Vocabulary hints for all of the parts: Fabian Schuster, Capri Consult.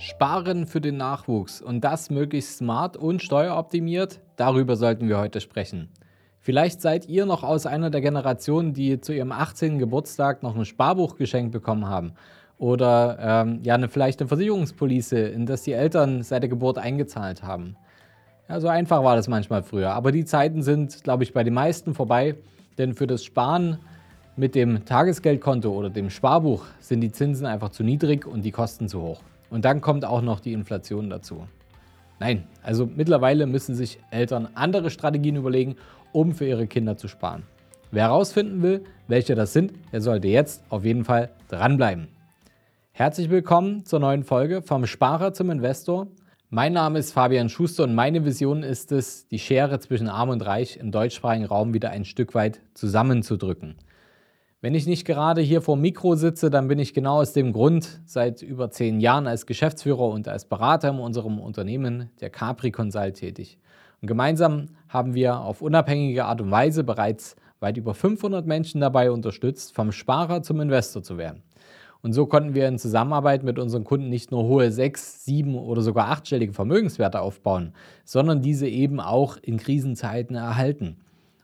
Sparen für den Nachwuchs und das möglichst smart und steueroptimiert, darüber sollten wir heute sprechen. Vielleicht seid ihr noch aus einer der Generationen, die zu ihrem 18. Geburtstag noch ein Sparbuch geschenkt bekommen haben oder vielleicht eine Versicherungspolice, in das die Eltern seit der Geburt eingezahlt haben. Ja, so einfach war das manchmal früher, aber die Zeiten sind, glaube ich, bei den meisten vorbei, denn für das Sparen mit dem Tagesgeldkonto oder dem Sparbuch sind die Zinsen einfach zu niedrig und die Kosten zu hoch. Und dann kommt auch noch die Inflation dazu. Nein, also mittlerweile müssen sich Eltern andere Strategien überlegen, um für ihre Kinder zu sparen. Wer herausfinden will, welche das sind, der sollte jetzt auf jeden Fall dranbleiben. Herzlich willkommen zur neuen Folge vom Sparer zum Investor. Mein Name ist Fabian Schuster und meine Vision ist es, die Schere zwischen Arm und Reich im deutschsprachigen Raum wieder ein Stück weit zusammenzudrücken. Wenn ich nicht gerade hier vor dem Mikro sitze, dann bin ich genau aus dem Grund seit über 10 Jahren als Geschäftsführer und als Berater in unserem Unternehmen, der Capri Consult, tätig. Und gemeinsam haben wir auf unabhängige Art und Weise bereits weit über 500 Menschen dabei unterstützt, vom Sparer zum Investor zu werden. Und so konnten wir in Zusammenarbeit mit unseren Kunden nicht nur hohe 6-, 7- oder sogar 8-stellige Vermögenswerte aufbauen, sondern diese eben auch in Krisenzeiten erhalten.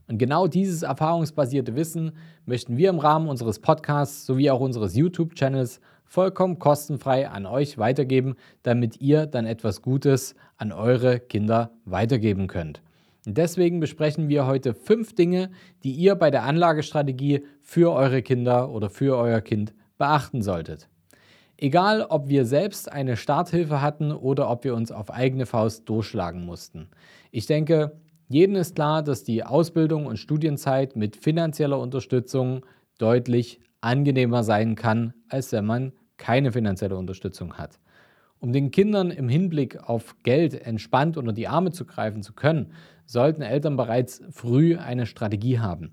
Und genau dieses erfahrungsbasierte Wissen möchten wir im Rahmen unseres Podcasts sowie auch unseres YouTube-Channels vollkommen kostenfrei an euch weitergeben, damit ihr dann etwas Gutes an eure Kinder weitergeben könnt. Und deswegen besprechen wir heute 5 Dinge, die ihr bei der Anlagestrategie für eure Kinder oder für euer Kind beachten solltet. Egal, ob wir selbst eine Starthilfe hatten oder ob wir uns auf eigene Faust durchschlagen mussten. Ich denke, jedem ist klar, dass die Ausbildung und Studienzeit mit finanzieller Unterstützung deutlich angenehmer sein kann, als wenn man keine finanzielle Unterstützung hat. Um den Kindern im Hinblick auf Geld entspannt unter die Arme zu greifen zu können, sollten Eltern bereits früh eine Strategie haben.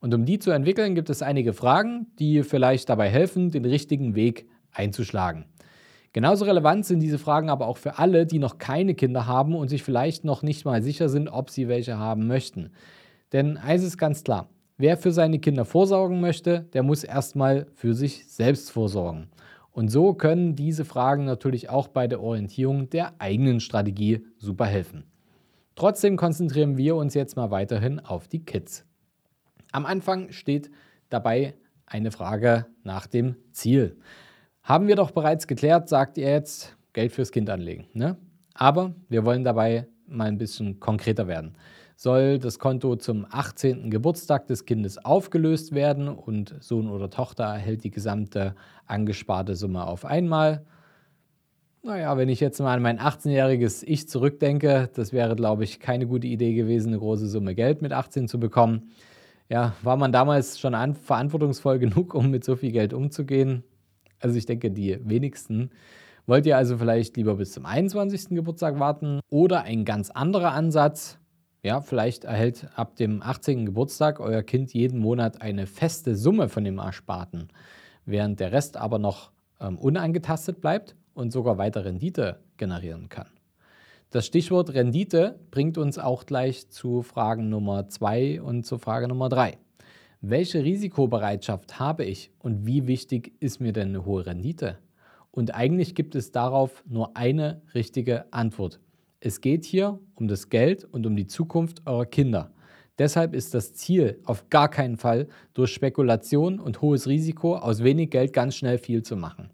Und um die zu entwickeln, gibt es einige Fragen, die vielleicht dabei helfen, den richtigen Weg einzuschlagen. Genauso relevant sind diese Fragen aber auch für alle, die noch keine Kinder haben und sich vielleicht noch nicht mal sicher sind, ob sie welche haben möchten. Denn eins ist ganz klar, wer für seine Kinder vorsorgen möchte, der muss erstmal für sich selbst vorsorgen. Und so können diese Fragen natürlich auch bei der Orientierung der eigenen Strategie super helfen. Trotzdem konzentrieren wir uns jetzt mal weiterhin auf die Kids. Am Anfang steht dabei eine Frage nach dem Ziel. Haben wir doch bereits geklärt, sagt ihr jetzt, Geld fürs Kind anlegen, ne? Aber wir wollen dabei mal ein bisschen konkreter werden. Soll das Konto zum 18. Geburtstag des Kindes aufgelöst werden und Sohn oder Tochter erhält die gesamte angesparte Summe auf einmal? Naja, wenn ich jetzt mal an mein 18-jähriges Ich zurückdenke, das wäre, glaube ich, keine gute Idee gewesen, eine große Summe Geld mit 18 zu bekommen. Ja, war man damals schon verantwortungsvoll genug, um mit so viel Geld umzugehen? Also ich denke, die wenigsten. Wollt ihr also vielleicht lieber bis zum 21. Geburtstag warten? Oder ein ganz anderer Ansatz? Ja, vielleicht erhält ab dem 18. Geburtstag euer Kind jeden Monat eine feste Summe von dem Ersparten, während der Rest aber noch unangetastet bleibt und sogar weiter Rendite generieren kann. Das Stichwort Rendite bringt uns auch gleich zu Frage Nummer 2 und zu Frage Nummer 3. Welche Risikobereitschaft habe ich und wie wichtig ist mir denn eine hohe Rendite? Und eigentlich gibt es darauf nur eine richtige Antwort. Es geht hier um das Geld und um die Zukunft eurer Kinder. Deshalb ist das Ziel auf gar keinen Fall, durch Spekulation und hohes Risiko aus wenig Geld ganz schnell viel zu machen,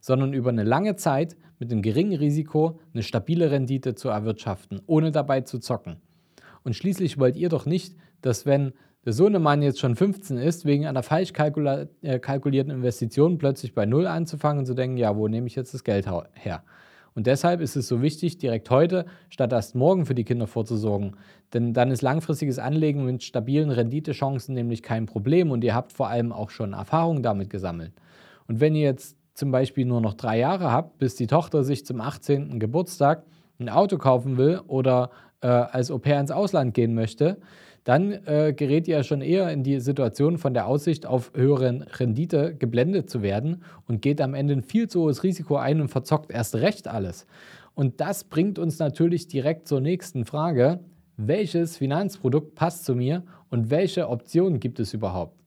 sondern über eine lange Zeit mit einem geringen Risiko eine stabile Rendite zu erwirtschaften, ohne dabei zu zocken. Und schließlich wollt ihr doch nicht, dass wenn der Sohnemann jetzt schon 15 ist, wegen einer falsch kalkulierten Investition plötzlich bei Null anzufangen und zu denken, ja, wo nehme ich jetzt das Geld her? Und deshalb ist es so wichtig, direkt heute statt erst morgen für die Kinder vorzusorgen. Denn dann ist langfristiges Anlegen mit stabilen Renditechancen nämlich kein Problem und ihr habt vor allem auch schon Erfahrung damit gesammelt. Und wenn ihr jetzt zum Beispiel nur noch 3 Jahre habt, bis die Tochter sich zum 18. Geburtstag ein Auto kaufen will oder als Au-pair ins Ausland gehen möchte, dann gerät ihr schon eher in die Situation, von der Aussicht auf höhere Rendite geblendet zu werden und geht am Ende ein viel zu hohes Risiko ein und verzockt erst recht alles. Und das bringt uns natürlich direkt zur nächsten Frage. Welches Finanzprodukt passt zu mir und welche Optionen gibt es überhaupt?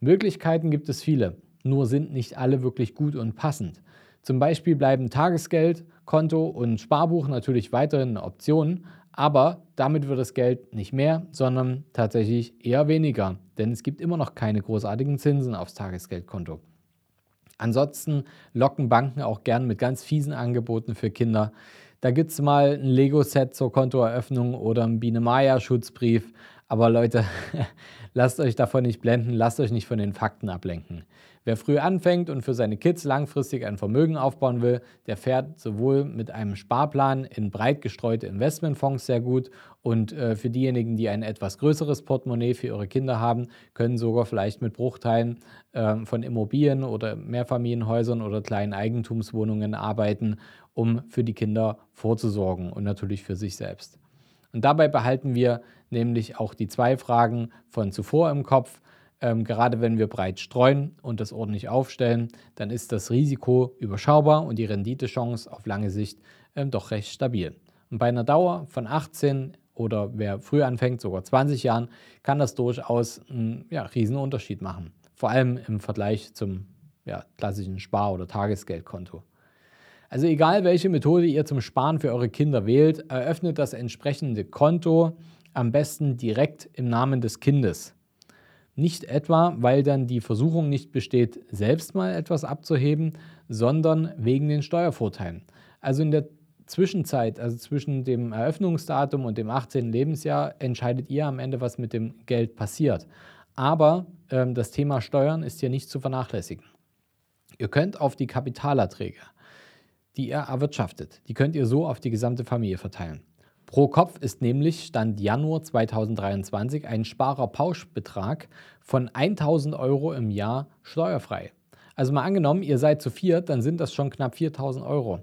Möglichkeiten gibt es viele, nur sind nicht alle wirklich gut und passend. Zum Beispiel bleiben Tagesgeld, Konto und Sparbuch natürlich weiterhin Optionen, aber damit wird das Geld nicht mehr, sondern tatsächlich eher weniger, denn es gibt immer noch keine großartigen Zinsen aufs Tagesgeldkonto. Ansonsten locken Banken auch gern mit ganz fiesen Angeboten für Kinder. Da gibt es mal ein Lego-Set zur Kontoeröffnung oder einen Biene-Maja-Schutzbrief. Aber Leute, lasst euch davon nicht blenden, lasst euch nicht von den Fakten ablenken. Wer früh anfängt und für seine Kids langfristig ein Vermögen aufbauen will, der fährt sowohl mit einem Sparplan in breit gestreute Investmentfonds sehr gut und für diejenigen, die ein etwas größeres Portemonnaie für ihre Kinder haben, können sogar vielleicht mit Bruchteilen von Immobilien oder Mehrfamilienhäusern oder kleinen Eigentumswohnungen arbeiten, um für die Kinder vorzusorgen und natürlich für sich selbst. Und dabei behalten wir nämlich auch die zwei Fragen von zuvor im Kopf. Gerade wenn wir breit streuen und das ordentlich aufstellen, dann ist das Risiko überschaubar und die Renditechance auf lange Sicht doch recht stabil. Und bei einer Dauer von 18 oder wer früh anfängt, sogar 20 Jahren, kann das durchaus einen riesen Unterschied machen. Vor allem im Vergleich zum klassischen Spar- oder Tagesgeldkonto. Also egal, welche Methode ihr zum Sparen für eure Kinder wählt, eröffnet das entsprechende Konto am besten direkt im Namen des Kindes. Nicht etwa, weil dann die Versuchung nicht besteht, selbst mal etwas abzuheben, sondern wegen den Steuervorteilen. Also in der Zwischenzeit, also zwischen dem Eröffnungsdatum und dem 18. Lebensjahr, entscheidet ihr am Ende, was mit dem Geld passiert. Aber das Thema Steuern ist hier nicht zu vernachlässigen. Ihr könnt auf die Kapitalerträge, die ihr erwirtschaftet, die könnt ihr so auf die gesamte Familie verteilen. Pro Kopf ist nämlich Stand Januar 2023 ein Sparerpauschbetrag von 1.000 Euro im Jahr steuerfrei. Also mal angenommen, ihr seid zu viert, dann sind das schon knapp 4.000 Euro.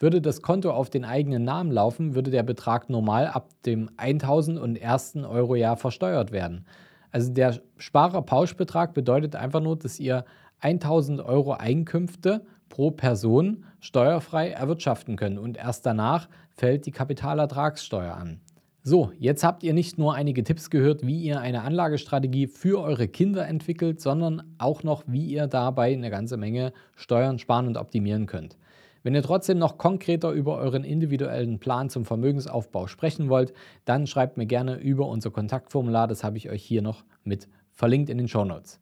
Würde das Konto auf den eigenen Namen laufen, würde der Betrag normal ab dem 1.001. Euro-Jahr versteuert werden. Also der Sparerpauschbetrag bedeutet einfach nur, dass ihr 1.000 Euro Einkünfte pro Person steuerfrei erwirtschaften können und erst danach fällt die Kapitalertragssteuer an. So, jetzt habt ihr nicht nur einige Tipps gehört, wie ihr eine Anlagestrategie für eure Kinder entwickelt, sondern auch noch, wie ihr dabei eine ganze Menge steuern, sparen und optimieren könnt. Wenn ihr trotzdem noch konkreter über euren individuellen Plan zum Vermögensaufbau sprechen wollt, dann schreibt mir gerne über unser Kontaktformular, das habe ich euch hier noch mit verlinkt in den Shownotes.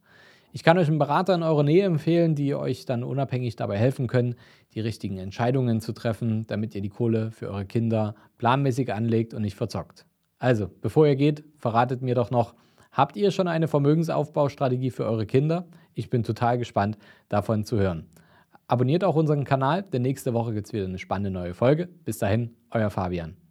Ich kann euch einen Berater in eurer Nähe empfehlen, die euch dann unabhängig dabei helfen können, die richtigen Entscheidungen zu treffen, damit ihr die Kohle für eure Kinder planmäßig anlegt und nicht verzockt. Also, bevor ihr geht, verratet mir doch noch, habt ihr schon eine Vermögensaufbaustrategie für eure Kinder? Ich bin total gespannt, davon zu hören. Abonniert auch unseren Kanal, denn nächste Woche gibt es wieder eine spannende neue Folge. Bis dahin, euer Fabian.